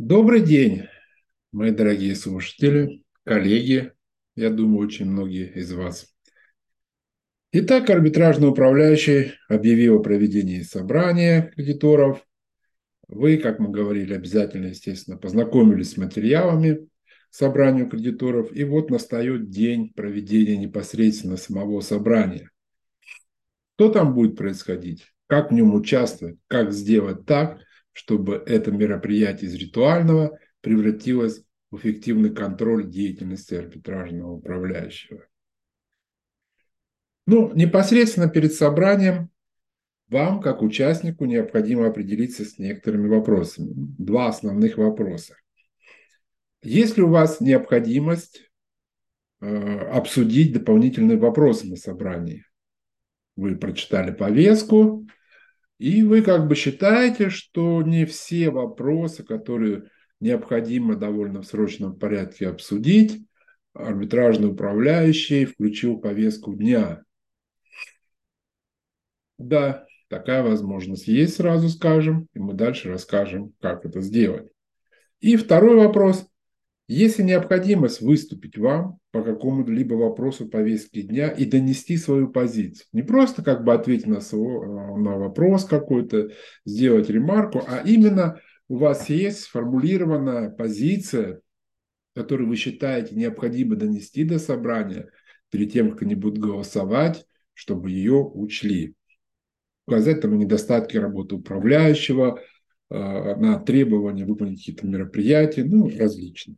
Добрый день, мои дорогие слушатели, коллеги, я думаю, очень многие из вас. Итак, арбитражный управляющий объявил о проведении собрания кредиторов. Вы, как мы говорили, обязательно, естественно, познакомились с материалами собранию кредиторов. И вот настает день проведения непосредственно самого собрания. Что там будет происходить? Как в нем участвовать? Как сделать так, чтобы это мероприятие из ритуального превратилось в эффективный контроль деятельности арбитражного управляющего? Непосредственно перед собранием вам, как участнику, необходимо определиться с некоторыми вопросами. Два основных вопроса. Есть ли у вас необходимость обсудить дополнительные вопросы на собрании? Вы прочитали повестку, и вы как бы считаете, что не все вопросы, которые необходимо довольно в срочном порядке обсудить, арбитражный управляющий включил в повестку дня. Да, такая возможность есть, сразу скажем, и мы дальше расскажем, как это сделать. И второй вопрос. Есть ли необходимость выступить вам по какому-либо вопросу повестки дня и донести свою позицию? Не просто как бы ответить на вопрос какой-то, сделать ремарку, а именно у вас есть сформулированная позиция, которую вы считаете необходимо донести до собрания, перед тем, как они будут голосовать, чтобы ее учли. Указать там недостатки работы управляющего, на требования выполнить какие-то мероприятия, различные.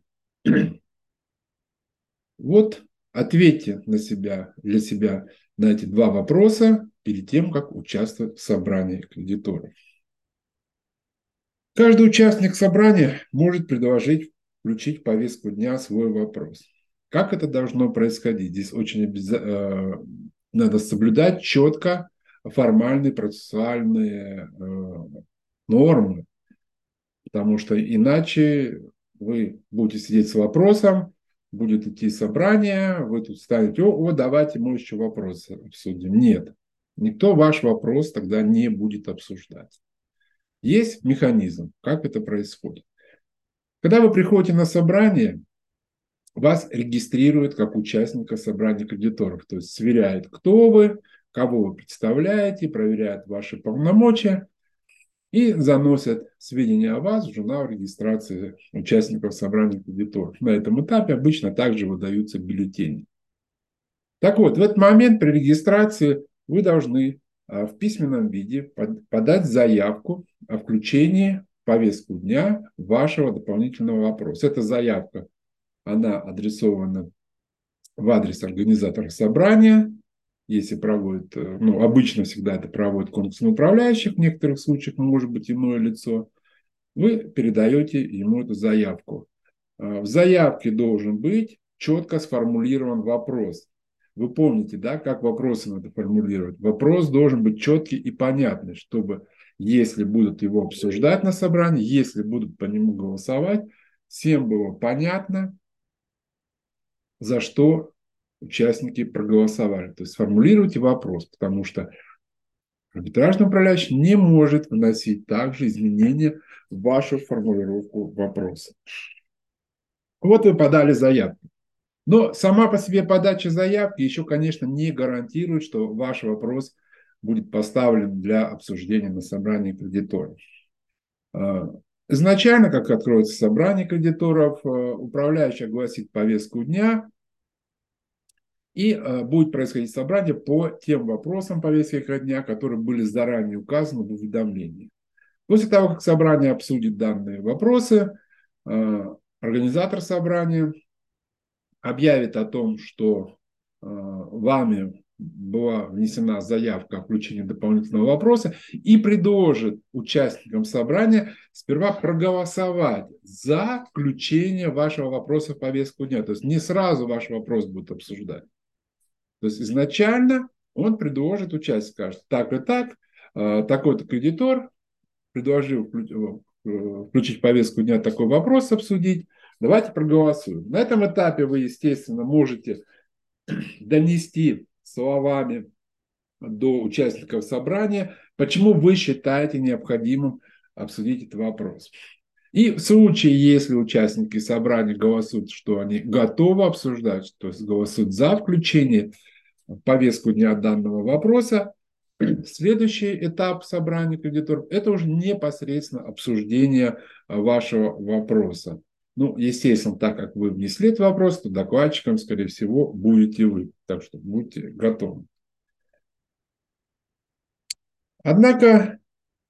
Вот ответьте для себя на эти два вопроса перед тем, как участвовать в собрании кредиторов. Каждый участник собрания может предложить включить в повестку дня свой вопрос. Как это должно происходить? Здесь очень надо соблюдать четко формальные процессуальные нормы, потому что иначе вы будете сидеть с вопросом, будет идти собрание, вы тут ставите, давайте мы еще вопросы обсудим. Нет, никто ваш вопрос тогда не будет обсуждать. Есть механизм, как это происходит. Когда вы приходите на собрание, вас регистрируют как участника собрания кредиторов, то есть сверяют, кто вы, кого вы представляете, проверяют ваши полномочия и заносят сведения о вас в журнал регистрации участников собрания кредиторов. На этом этапе обычно также выдаются бюллетени. Так вот, в этот момент при регистрации вы должны в письменном виде подать заявку о включении в повестку дня вашего дополнительного вопроса. Эта заявка, она адресована в адрес организатора собрания. Если проводит, обычно всегда это проводит конкурсный управляющий, в некоторых случаях может быть иное лицо, вы передаете ему эту заявку. В заявке должен быть четко сформулирован вопрос. Вы помните, да, как вопросы надо формулировать? Вопрос должен быть четкий и понятный, чтобы, если будут его обсуждать на собрании, если будут по нему голосовать, всем было понятно, за что участники проголосовали. То есть сформулируйте вопрос, потому что арбитражный управляющий не может вносить также изменения в вашу формулировку вопроса. Вот вы подали заявку. Но сама по себе подача заявки еще, конечно, не гарантирует, что ваш вопрос будет поставлен для обсуждения на собрании кредиторов. Изначально, как откроется собрание кредиторов, управляющий огласит повестку дня, и будет происходить собрание по тем вопросам повестки дня, которые были заранее указаны в уведомлении. После того, как собрание обсудит данные вопросы, организатор собрания объявит о том, что вами была внесена заявка о включении дополнительного вопроса, и предложит участникам собрания сперва проголосовать за включение вашего вопроса в повестку дня. То есть не сразу ваш вопрос будут обсуждать. То есть изначально он предложит участник, скажет, так и так, такой-то кредитор предложил включить в повестку дня такой вопрос, обсудить, давайте проголосуем. На этом этапе вы, естественно, можете донести словами до участников собрания, почему вы считаете необходимым обсудить этот вопрос. И в случае, если участники собрания голосуют, что они готовы обсуждать, то есть голосуют за включение в повестку дня данного вопроса, следующий этап собрания кредиторов – это уже непосредственно обсуждение вашего вопроса. Ну, естественно, так как вы внесли этот вопрос, то докладчиком, скорее всего, будете вы. Так что будьте готовы. Однако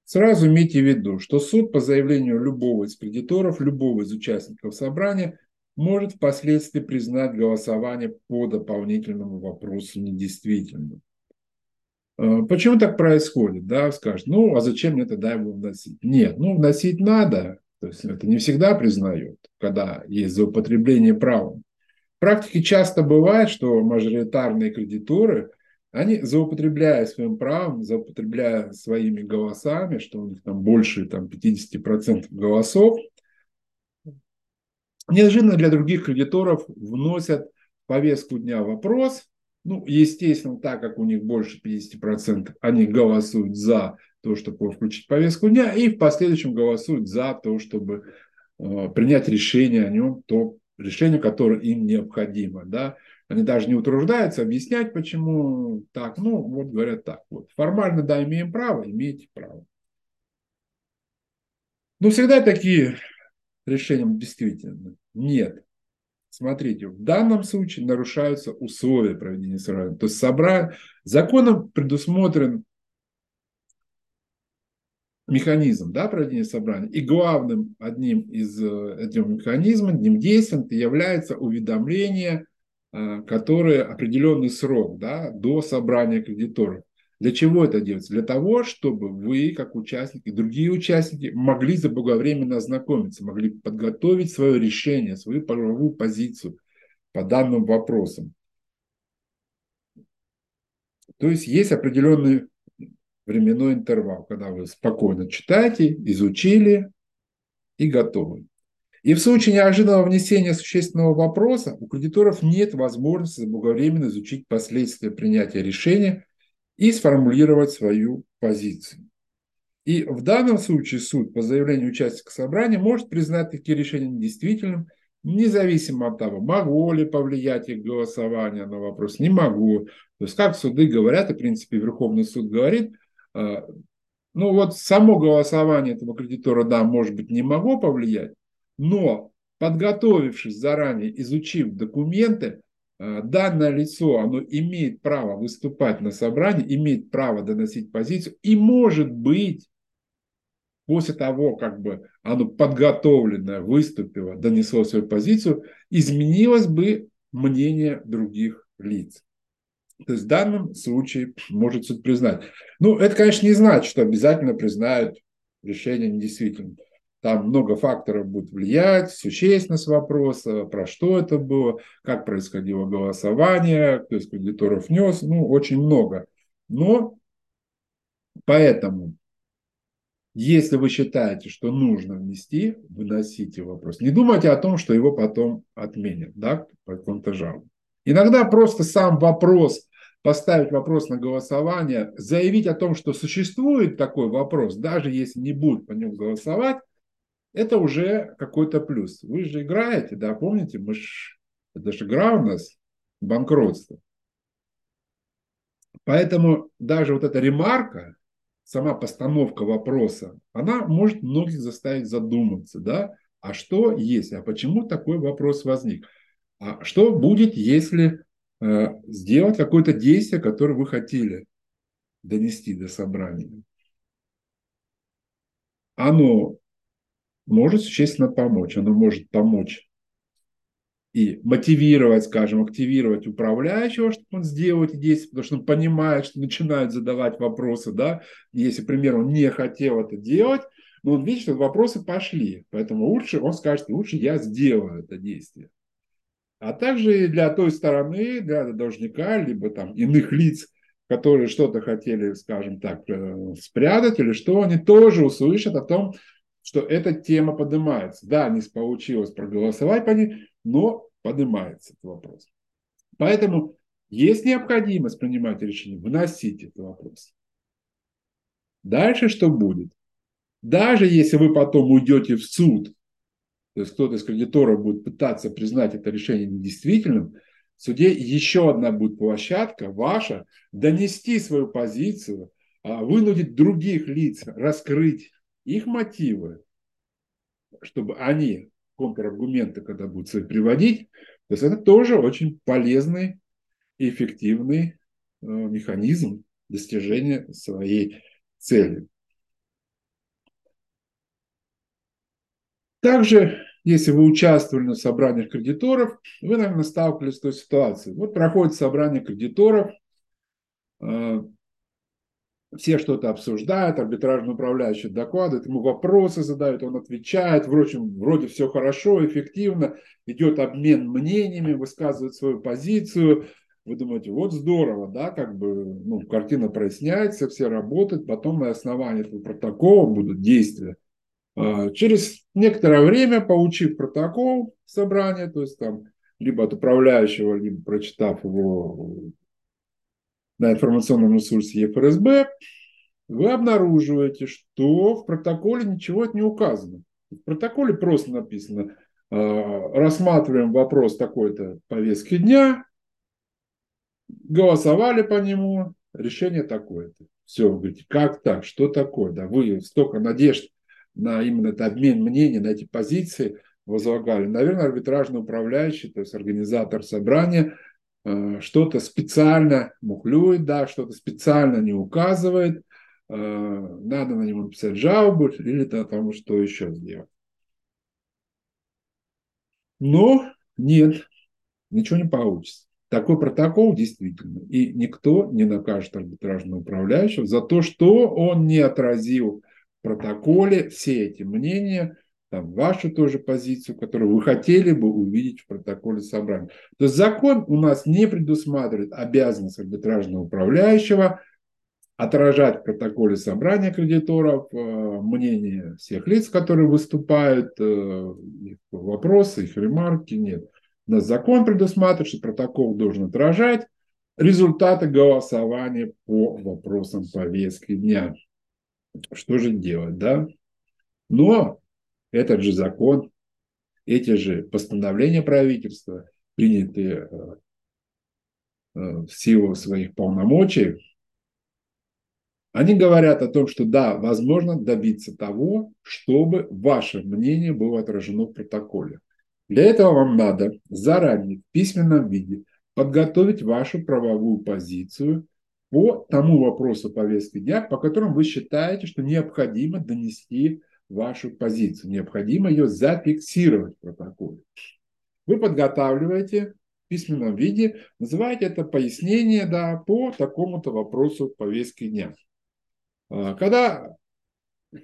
сразу имейте в виду, что суд по заявлению любого из кредиторов, любого из участников собрания может впоследствии признать голосование по дополнительному вопросу недействительным. Почему так происходит? Да, скажут, ну, а зачем мне тогда его вносить? Нет, ну, вносить надо. То есть это не всегда признают, когда есть злоупотребление правом. В практике часто бывает, что мажоритарные кредиторы, они злоупотребляя своим правом, злоупотребляя своими голосами, что у них там больше 50% голосов, неожиданно для других кредиторов вносят в повестку дня вопрос. Ну, естественно, так как у них больше 50%, они голосуют за то, чтобы включить повестку дня, и в последующем голосуют за то, чтобы принять решение о нем, то решение, которое им необходимо. Да? Они даже не утруждаются объяснять, почему так. Ну, вот говорят так. Вот. Формально, да, имеем право, имеете право. Но всегда такие решения действительно нет. Смотрите, в данном случае нарушаются условия проведения собрания. То есть законом предусмотрен механизм, да, проведения собрания. И главным одним из этого механизма, одним действием является уведомление, которое определенный срок, да, до собрания кредиторов. Для чего это делается? Для того, чтобы вы, как участники, и другие участники могли заблаговременно ознакомиться, могли подготовить свое решение, свою правовую позицию по данным вопросам. То есть есть определенный временной интервал, когда вы спокойно читаете, изучили и готовы. И в случае неожиданного внесения существенного вопроса у кредиторов нет возможности заблаговременно изучить последствия принятия решения и сформулировать свою позицию. И в данном случае суд по заявлению участника собрания может признать такие решения недействительным, независимо от того, могло ли повлиять их голосование на вопрос, не могло. То есть, как суды говорят, и в принципе Верховный суд говорит, ну вот само голосование этого кредитора, да, может быть, не могло повлиять, но подготовившись заранее, изучив документы, данное лицо, оно имеет право выступать на собрании, имеет право доносить позицию и, может быть, после того, как бы оно подготовленное выступило, донесло свою позицию, изменилось бы мнение других лиц. То есть в данном случае может суд признать. Ну, это, конечно, не значит, что обязательно признают решение недействительным. Там много факторов будет влиять, существенность вопроса, про что это было, как происходило голосование, кто из кредиторов внес, ну, очень много. Но поэтому, если вы считаете, что нужно внести, выносите вопрос. Не думайте о том, что его потом отменят, да, по какому-то жалобе. Иногда просто сам вопрос, поставить вопрос на голосование, заявить о том, что существует такой вопрос, даже если не будут по нему голосовать, это уже какой-то плюс. Вы же играете, да, помните, это же игра у нас, банкротство. Поэтому даже вот эта ремарка, сама постановка вопроса, она может многих заставить задуматься, да, а что если, а почему такой вопрос возник? А что будет, если сделать какое-то действие, которое вы хотели донести до собрания? Оно может существенно помочь. Оно может помочь и мотивировать, скажем, активировать управляющего, чтобы он сделал эти действия, потому что он понимает, что начинают задавать вопросы, да, если, к примеру, он не хотел это делать, но он видит, что вопросы пошли, поэтому лучше, он скажет, лучше я сделаю это действие. А также и для той стороны, для должника, либо там иных лиц, которые что-то хотели, скажем так, спрятать, или что, они тоже услышат о том, что эта тема поднимается. Да, не получилось проголосовать по ней, но поднимается этот вопрос. Поэтому есть необходимость принимать решение, вносить этот вопрос. Дальше что будет? Даже если вы потом уйдете в суд, то есть кто-то из кредиторов будет пытаться признать это решение недействительным, в суде еще одна будет площадка ваша донести свою позицию, вынудить других лиц раскрыть их мотивы, чтобы они контраргументы, когда будут свои приводить, то есть это тоже очень полезный и эффективный механизм достижения своей цели. Также, если вы участвовали на собраниях кредиторов, вы, наверное, сталкивались с той ситуацией. Вот проходит собрание кредиторов, все что-то обсуждают, арбитражный управляющий докладывает, ему вопросы задают, он отвечает, вроде все хорошо, эффективно, идет обмен мнениями, высказывает свою позицию. Вы думаете, вот здорово, да, как бы, ну, картина проясняется, все работают, потом на основании этого протокола будут действия. Через некоторое время, получив протокол собрания, то есть там либо от управляющего, либо прочитав его на информационном ресурсе ЕФРСБ, вы обнаруживаете, что в протоколе ничего это не указано. В протоколе просто написано: рассматриваем вопрос такой-то повестки дня, голосовали по нему, решение такое-то. Все, вы говорите, как так, что такое? Да вы столько надежд на именно этот обмен мнений, на эти позиции возлагали. Наверное, арбитражный управляющий, то есть организатор собрания, что-то специально мухлюет, да, что-то специально не указывает, надо на него написать жалобу или тому, что еще сделать. Но нет, ничего не получится. Такой протокол действительно. И никто не накажет арбитражного управляющего за то, что он не отразил в протоколе все эти мнения, там, вашу тоже позицию, которую вы хотели бы увидеть в протоколе собрания. То есть закон у нас не предусматривает обязанность арбитражного управляющего отражать в протоколе собрания кредиторов мнение всех лиц, которые выступают, их вопросы, их ремарки, нет. У нас закон предусматривает, что протокол должен отражать результаты голосования по вопросам повестки дня. Что же делать, да? Но этот же закон, эти же постановления правительства, принятые в силу своих полномочий, они говорят о том, что да, возможно добиться того, чтобы ваше мнение было отражено в протоколе. Для этого вам надо заранее в письменном виде подготовить вашу правовую позицию по тому вопросу повестки дня, по которому вы считаете, что необходимо донести вашу позицию, необходимо ее зафиксировать в протоколе. Вы подготавливаете в письменном виде, называете это пояснение, да, по такому-то вопросу повестки дня. Когда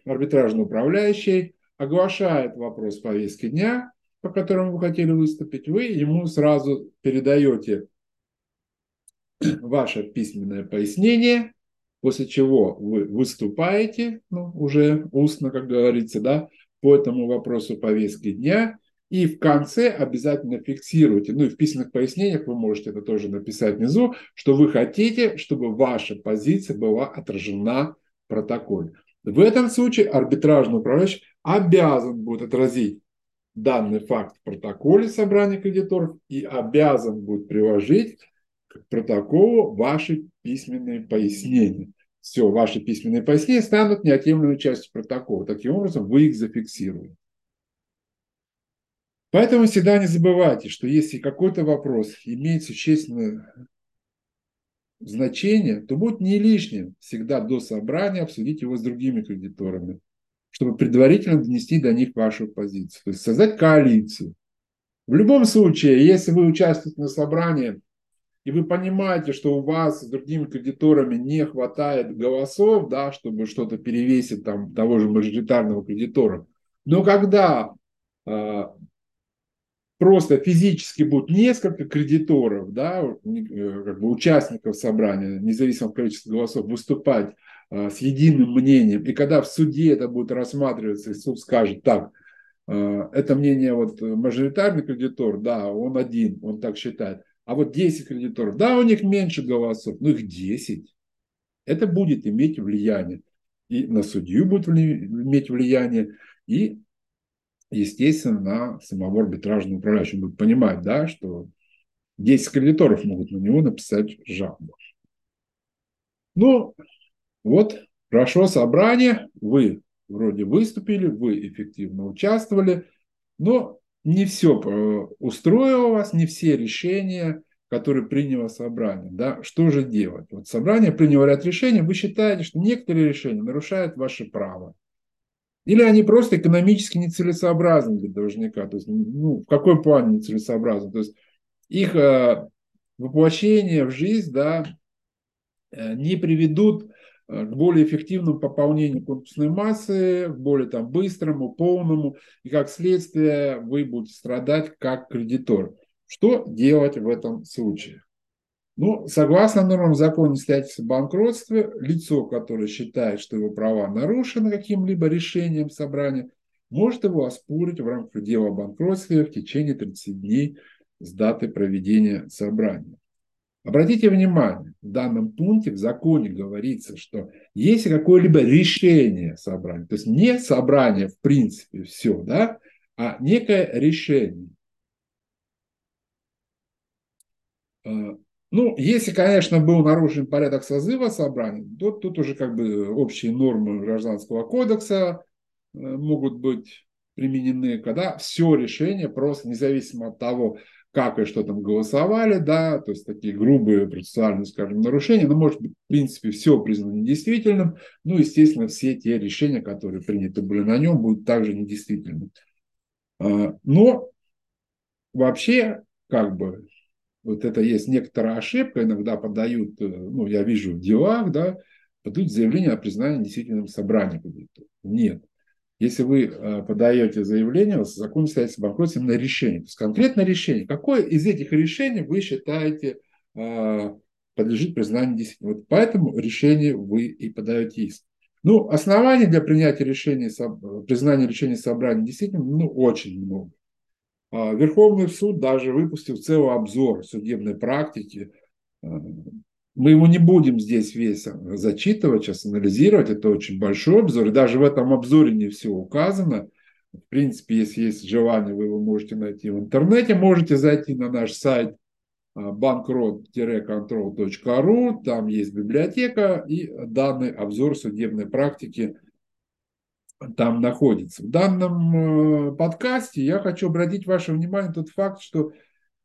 арбитражный управляющий оглашает вопрос повестки дня, по которому вы хотели выступить, вы ему сразу передаете ваше письменное пояснение, после чего вы выступаете, ну, уже устно, как говорится, да, по этому вопросу повестки дня, и в конце обязательно фиксируйте, ну и в письменных пояснениях вы можете это тоже написать внизу, что вы хотите, чтобы ваша позиция была отражена в протоколе. В этом случае арбитражный управляющий обязан будет отразить данный факт в протоколе собрания кредиторов и обязан будет приложить к протоколу ваши письменные пояснения. Все, ваши письменные пояснения станут неотъемлемой частью протокола. Таким образом, вы их зафиксируете. Поэтому всегда не забывайте, что если какой-то вопрос имеет существенное значение, то будет не лишним всегда до собрания обсудить его с другими кредиторами, чтобы предварительно донести до них вашу позицию. То есть создать коалицию. В любом случае, если вы участвуете на собрании, и вы понимаете, что у вас с другими кредиторами не хватает голосов, да, чтобы что-то перевесить там, того же мажоритарного кредитора. Но когда просто физически будет несколько кредиторов, да, как бы участников собрания, независимо от количества голосов, выступать с единым мнением, и когда в суде это будет рассматриваться, и суд скажет так, это мнение вот, мажоритарный кредитор, да, он один, он так считает. А вот 10 кредиторов, да, у них меньше голосов, но их 10. Это будет иметь влияние. и на судью будут иметь влияние, и, естественно, на самого арбитражного управляющего. Он будет понимать, да, что 10 кредиторов могут на него написать жалобу. Ну, вот, прошло собрание, вы вроде выступили, вы эффективно участвовали, но не все устроило вас, не все решения, которые приняло собрание. Да? Что же делать? Вот собрание приняло ряд решений, вы считаете, что некоторые решения нарушают ваши права. Или они просто экономически нецелесообразны для должника. То есть, ну, в какой плане нецелесообразны? То есть их воплощение в жизнь, да, не приведут к более эффективному пополнению конкурсной массы, к более там быстрому, полному, и как следствие вы будете страдать как кредитор. Что делать в этом случае? Ну, согласно нормам закона о несостоятельности банкротства, лицо, которое считает, что его права нарушены каким-либо решением собрания, может его оспорить в рамках дела о банкротстве в течение 30 дней с даты проведения собрания. Обратите внимание, в данном пункте в законе говорится, что если какое-либо решение собрания, то есть не собрание в принципе все, да, а некое решение. Ну, если, конечно, был нарушен порядок созыва собрания, то тут уже как бы общие нормы Гражданского кодекса могут быть применены, когда все решение просто независимо от того, как и что там голосовали, да, то есть такие грубые процессуальные, скажем, нарушения, но, может быть, в принципе, все признано недействительным, ну, естественно, все те решения, которые приняты были на нем, будут также недействительны. Но вообще, как бы, вот это есть некоторая ошибка, иногда подают, ну, я вижу в делах, да, подают заявление о признании недействительным собрания. Нет. Если вы подаете заявление, закон является банкротством на решение. То есть конкретное решение. Какое из этих решений вы считаете подлежит признанию недействительным? Вот по этому решению вы и подаете иск. Ну, оснований для принятия решения, признания решения собрания недействительным, ну, очень много. Верховный суд даже выпустил целый обзор судебной практики. Мы его не будем здесь весь зачитывать, сейчас анализировать. Это очень большой обзор. И даже в этом обзоре не все указано. В принципе, если есть желание, вы его можете найти в интернете. Можете зайти на наш сайт bankrot-control.ru. Там есть библиотека и данный обзор судебной практики там находится. В данном подкасте я хочу обратить ваше внимание на тот факт, что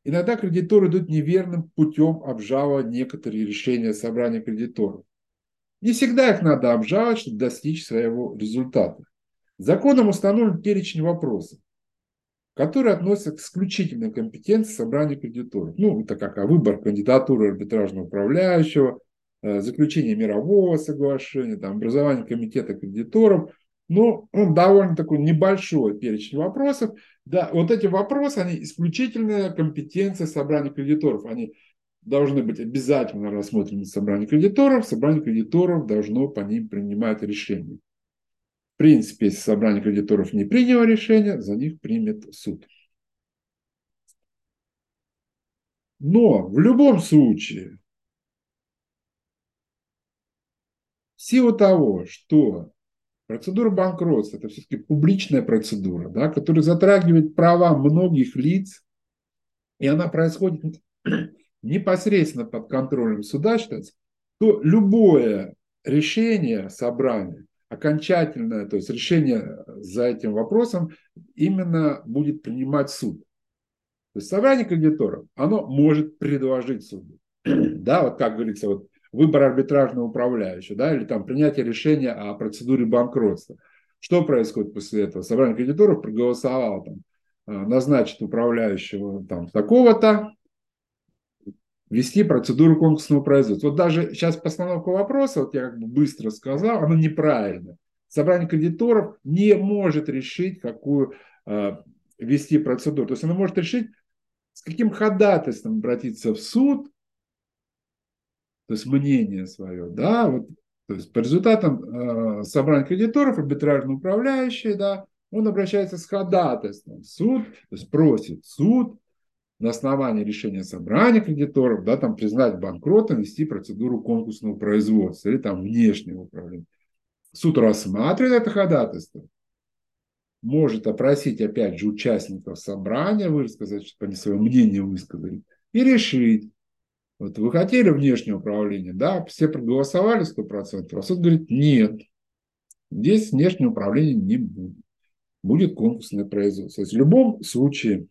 иногда кредиторы идут неверным путем обжаловать некоторые решения собрания кредиторов. Не всегда их надо обжаловать, чтобы достичь своего результата. Законом установлен перечень вопросов, которые относятся к исключительной компетенции собрания кредиторов. Ну, это как выбор кандидатуры арбитражного управляющего, заключение мирового соглашения, там, образование комитета кредиторов. Но он довольно такой небольшой перечень вопросов. Да, вот эти вопросы, они исключительная компетенция собрания кредиторов. Они должны быть обязательно рассмотрены в собрании кредиторов. Собрание кредиторов должно по ним принимать решение. В принципе, если собрание кредиторов не приняло решение, за них примет суд. Но в любом случае, в силу того, что процедура банкротства – это все-таки публичная процедура, да, которая затрагивает права многих лиц, и она происходит непосредственно под контролем суда, считается, то любое решение собрания, окончательное, то есть решение за этим вопросом, именно будет принимать суд. То есть собрание кредиторов, оно может предложить суду. Да, вот как говорится, вот, выбор арбитражного управляющего, да, или там принятие решения о процедуре банкротства. Что происходит после этого? Собрание кредиторов проголосовало там, назначить управляющего там, такого-то, вести процедуру конкурсного производства. Вот даже сейчас постановка вопроса, вот я как бы быстро сказал, она неправильна. Собрание кредиторов не может решить, какую вести процедуру. То есть оно может решить, с каким ходатайством обратиться в суд, то есть мнение свое, да, вот, то есть по результатам собрания кредиторов, арбитражный управляющий, да, он обращается с ходатайством в суд, то есть просит суд на основании решения собрания кредиторов, да, там признать банкротом, вести процедуру конкурсного производства или там внешнего управления. Суд рассматривает это ходатайство, может опросить, опять же, участников собрания, высказать, чтобы они свое мнение высказали, и решить. Вот вы хотели внешнее управление, да, все проголосовали 100%, а суд говорит, нет, здесь внешнее управление не будет. Будет конкурсное производство. То есть в любом случае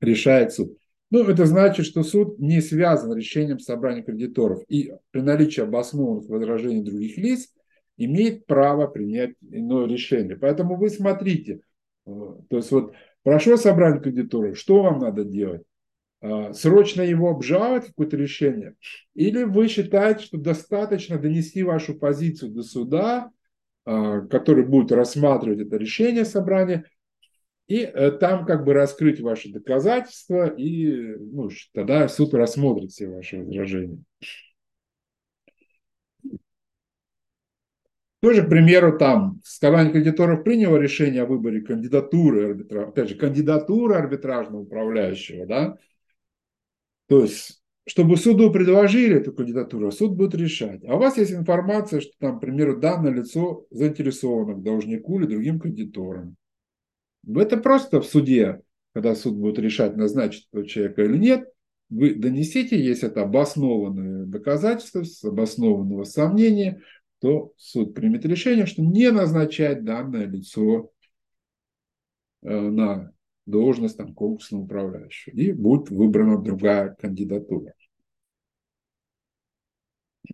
решает суд. Ну, это значит, что суд не связан решением собрания кредиторов и при наличии обоснованных возражений других лиц имеет право принять иное решение. Поэтому вы смотрите, то есть вот прошло собрание кредиторов, что вам надо делать? Срочно его обжаловать, какое-то решение? Или вы считаете, что достаточно донести вашу позицию до суда, который будет рассматривать это решение собрания, и там как бы раскрыть ваши доказательства, и ну, тогда суд рассмотрит все ваши возражения. Тоже, к примеру, там собрание кредиторов приняло решение о выборе кандидатуры арбитражного управляющего, да? То есть, чтобы суду предложили эту кандидатуру, суд будет решать. А у вас есть информация, что там, к примеру, данное лицо заинтересовано к должнику или другим кредиторам. Это просто в суде, когда суд будет решать, назначить этого человека или нет, вы донесите, если это обоснованные доказательства, с обоснованного сомнения, то суд примет решение, что не назначать данное лицо на должность там, конкурсного управляющего, и будет выбрана другая кандидатура.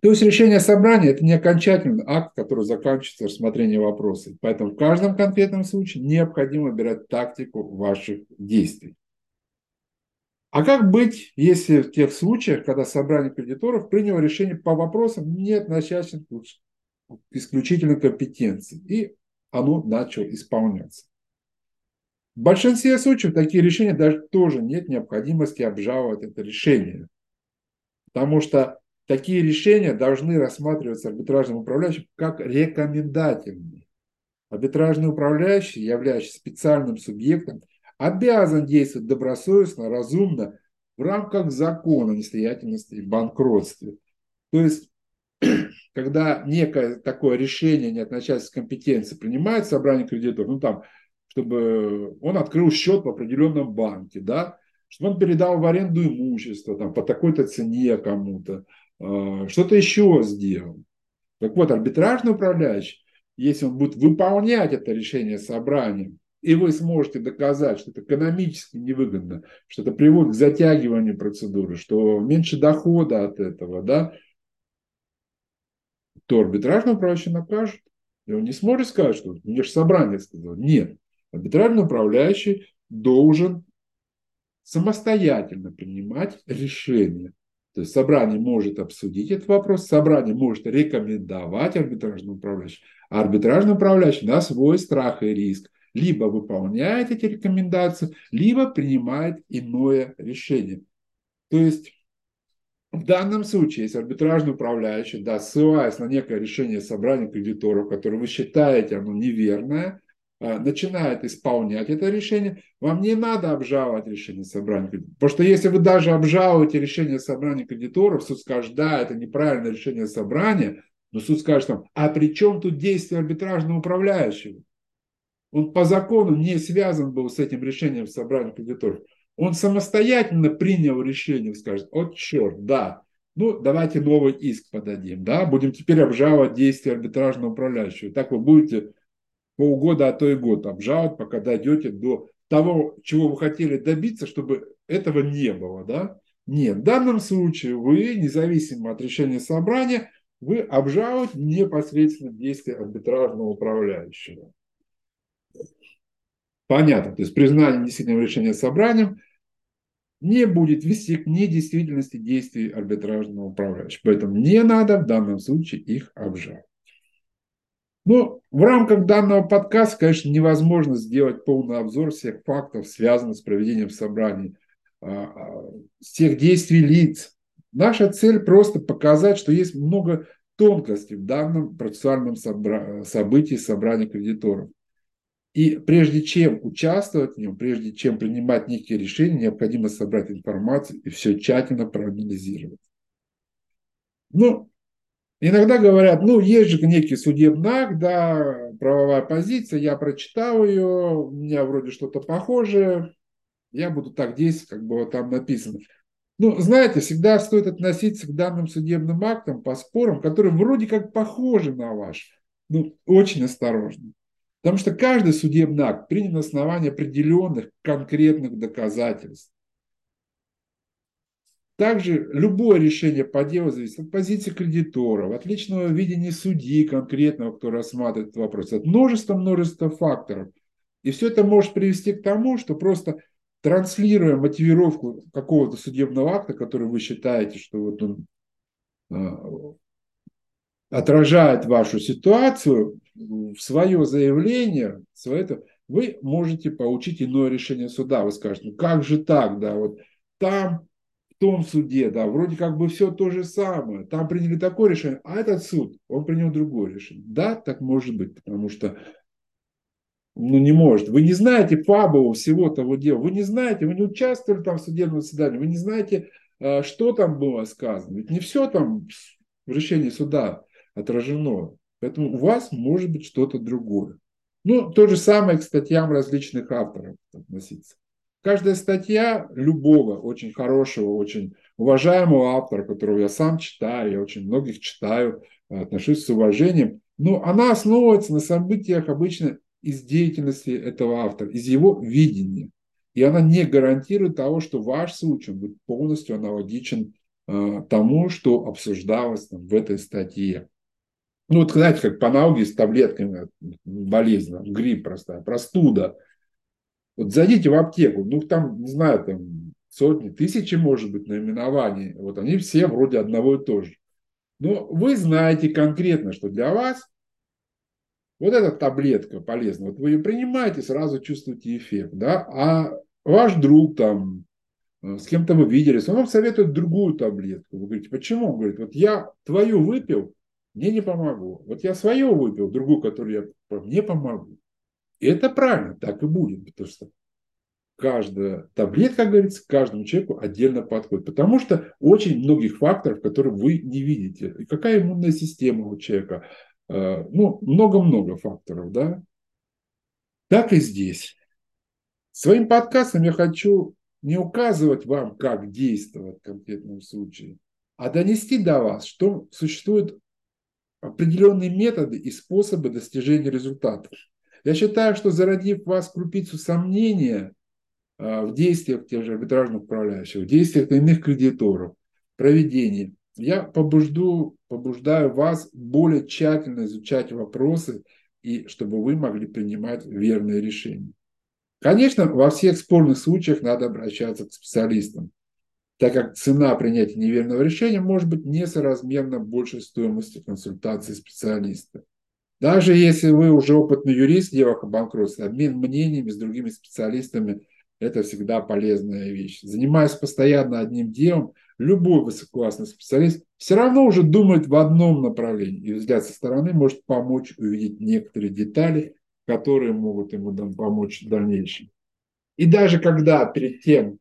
То есть решение собрания – это не окончательный акт, который заканчивается рассмотрением вопроса. Поэтому в каждом конкретном случае необходимо выбирать тактику ваших действий. А как быть, если в тех случаях, когда собрание кредиторов приняло решение по вопросам, не относящимся к исключительной компетенции, и оно начало исполняться? В большинстве случаев такие решения даже тоже нет необходимости обжаловать это решение, потому что такие решения должны рассматриваться арбитражным управляющим как рекомендательные. Арбитражный управляющий, являющийся специальным субъектом, обязан действовать добросовестно, разумно, в рамках закона о несостоятельности и банкротстве. То есть, когда некое такое решение, не относящееся к компетенции, принимает собрание кредиторов, ну там, чтобы он открыл счет в определенном банке, да, чтобы он передал в аренду имущество там, по такой-то цене кому-то, что-то еще сделал. Так вот, арбитражный управляющий, если он будет выполнять это решение собрания, и вы сможете доказать, что это экономически невыгодно, что это приводит к затягиванию процедуры, что меньше дохода от этого, да, то арбитражный управляющий накажет. И он не сможет сказать, что мне же собрание сказал. Нет, арбитражный управляющий должен самостоятельно принимать решение. То есть собрание может обсудить этот вопрос, собрание может рекомендовать арбитражному управляющему. А арбитражный управляющий на свой страх и риск либо выполняет эти рекомендации, либо принимает иное решение. То есть в данном случае, если арбитражный управляющий, да, ссылаясь на некое решение собрания кредиторов, которое вы считаете оно неверное, начинает исполнять это решение, вам не надо обжаловать решение собрания кредиторов. Потому что если вы даже обжалуете решение собрания кредиторов, суд скажет, да, это неправильное решение собрания, но суд скажет вам, а при чем тут действие арбитражного управляющего? Он по закону не связан был с этим решением собрания кредиторов. Он самостоятельно принял решение, скажет, от черт, да, ну давайте новый иск подадим, да, будем теперь обжаловать действия арбитражного управляющего. Так вы будете полгода, а то и год обжаловать, пока дойдете до того, чего вы хотели добиться, чтобы этого не было, да. Нет, в данном случае вы, независимо от решения собрания, вы обжаловать непосредственно действия арбитражного управляющего. Понятно, то есть признание недействительного решения собранием не будет вести к недействительности действий арбитражного управляющего. Поэтому не надо в данном случае их обжаловать. Но в рамках данного подкаста, конечно, невозможно сделать полный обзор всех фактов, связанных с проведением собраний, всех действий лиц. Наша цель просто показать, что есть много тонкостей в данном процессуальном событии собрания кредиторов. И прежде чем участвовать в нем, прежде чем принимать некие решения, необходимо собрать информацию и все тщательно проанализировать. Ну, Иногда говорят, ну, есть же некий судебный акт, да, правовая позиция, я прочитал ее, у меня вроде что-то похожее, я буду так действовать, как было там написано. Ну, знаете, всегда стоит относиться к данным судебным актам по спорам, которые вроде как похожи на ваш, ну, очень осторожно. Потому что каждый судебный акт принят на основании определенных конкретных доказательств. Также любое решение по делу зависит от позиции кредитора, от личного видения судьи конкретного, кто рассматривает этот вопрос, от множества факторов. И все это может привести к тому, что просто транслируя мотивировку какого-то судебного акта, который вы считаете, что вот он отражает вашу ситуацию, в свое заявление, вы можете получить иное решение суда. Вы скажете, ну как же так, да, вот там, в том суде, да, вроде как бы все то же самое, там приняли такое решение, а этот суд, он принял другое решение. Да, так может быть, потому что, ну не может. Вы не знаете фабулу всего того дела, вы не знаете, вы не участвовали там в судебном заседании, вы не знаете, что там было сказано. Ведь не все там в решении суда отражено. Поэтому у вас может быть что-то другое. Ну, то же самое к статьям различных авторов относиться. Каждая статья любого очень хорошего, очень уважаемого автора, которого я сам читаю, я очень многих читаю, отношусь с уважением, но она основывается на событиях обычно из деятельности этого автора, из его видения. И она не гарантирует того, что ваш случай будет полностью аналогичен тому, что обсуждалось в этой статье. Ну, вот, знаете, как по аналогии с таблетками болезни, грипп простая, простуда. Вот зайдите в аптеку, ну, там, не знаю, там сотни, тысячи, может быть, наименований. Вот они все вроде одного и того же. Но вы знаете конкретно, что для вас вот эта таблетка полезна. Вот вы ее принимаете, сразу чувствуете эффект, да? А ваш друг там, с кем-то вы виделись, он вам советует другую таблетку. Вы говорите, почему? Он говорит, вот я твою выпил, мне не помогло. Вот я свое выпил, другую, которую я мне помогу. И это правильно, так и будет. Потому что каждая таблетка, как говорится, каждому человеку отдельно подходит. Потому что очень многих факторов, которые вы не видите. И какая иммунная система у человека. Ну, много-много факторов, да. Так и здесь. Своим подкастом я хочу не указывать вам, как действовать в конкретном случае, а донести до вас, что существует определенные методы и способы достижения результатов. Я считаю, что зародив в вас крупицу сомнения в действиях тех же арбитражных управляющих, в действиях иных кредиторов, проведении, я побуждаю вас более тщательно изучать вопросы, и чтобы вы могли принимать верные решения. Конечно, во всех спорных случаях надо обращаться к специалистам, так как цена принятия неверного решения может быть несоразмерно большей стоимости консультации специалиста. Даже если вы уже опытный юрист в делах о банкротстве, обмен мнениями с другими специалистами – это всегда полезная вещь. Занимаясь постоянно одним делом, любой высококлассный специалист все равно уже думает в одном направлении, и взгляд со стороны может помочь увидеть некоторые детали, которые могут ему помочь в дальнейшем. И даже когда перед тем,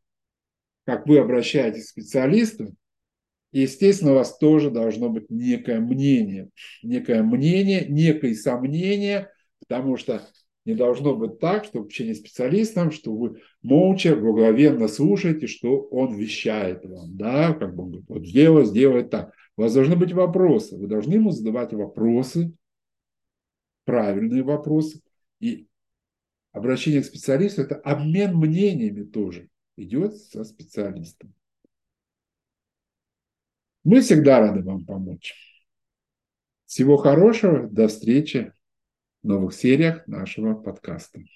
как вы обращаетесь к специалисту, естественно, у вас тоже должно быть некое мнение, некое сомнение, потому что не должно быть так, что в общении с специалистом, что вы молча, благоговенно слушаете, что он вещает вам, да, как бы он говорит, вот сделай так. У вас должны быть вопросы, вы должны ему задавать вопросы, правильные вопросы, и обращение к специалисту – это обмен мнениями тоже. Идет со специалистом. Мы всегда рады вам помочь. Всего хорошего, до встречи в новых сериях нашего подкаста.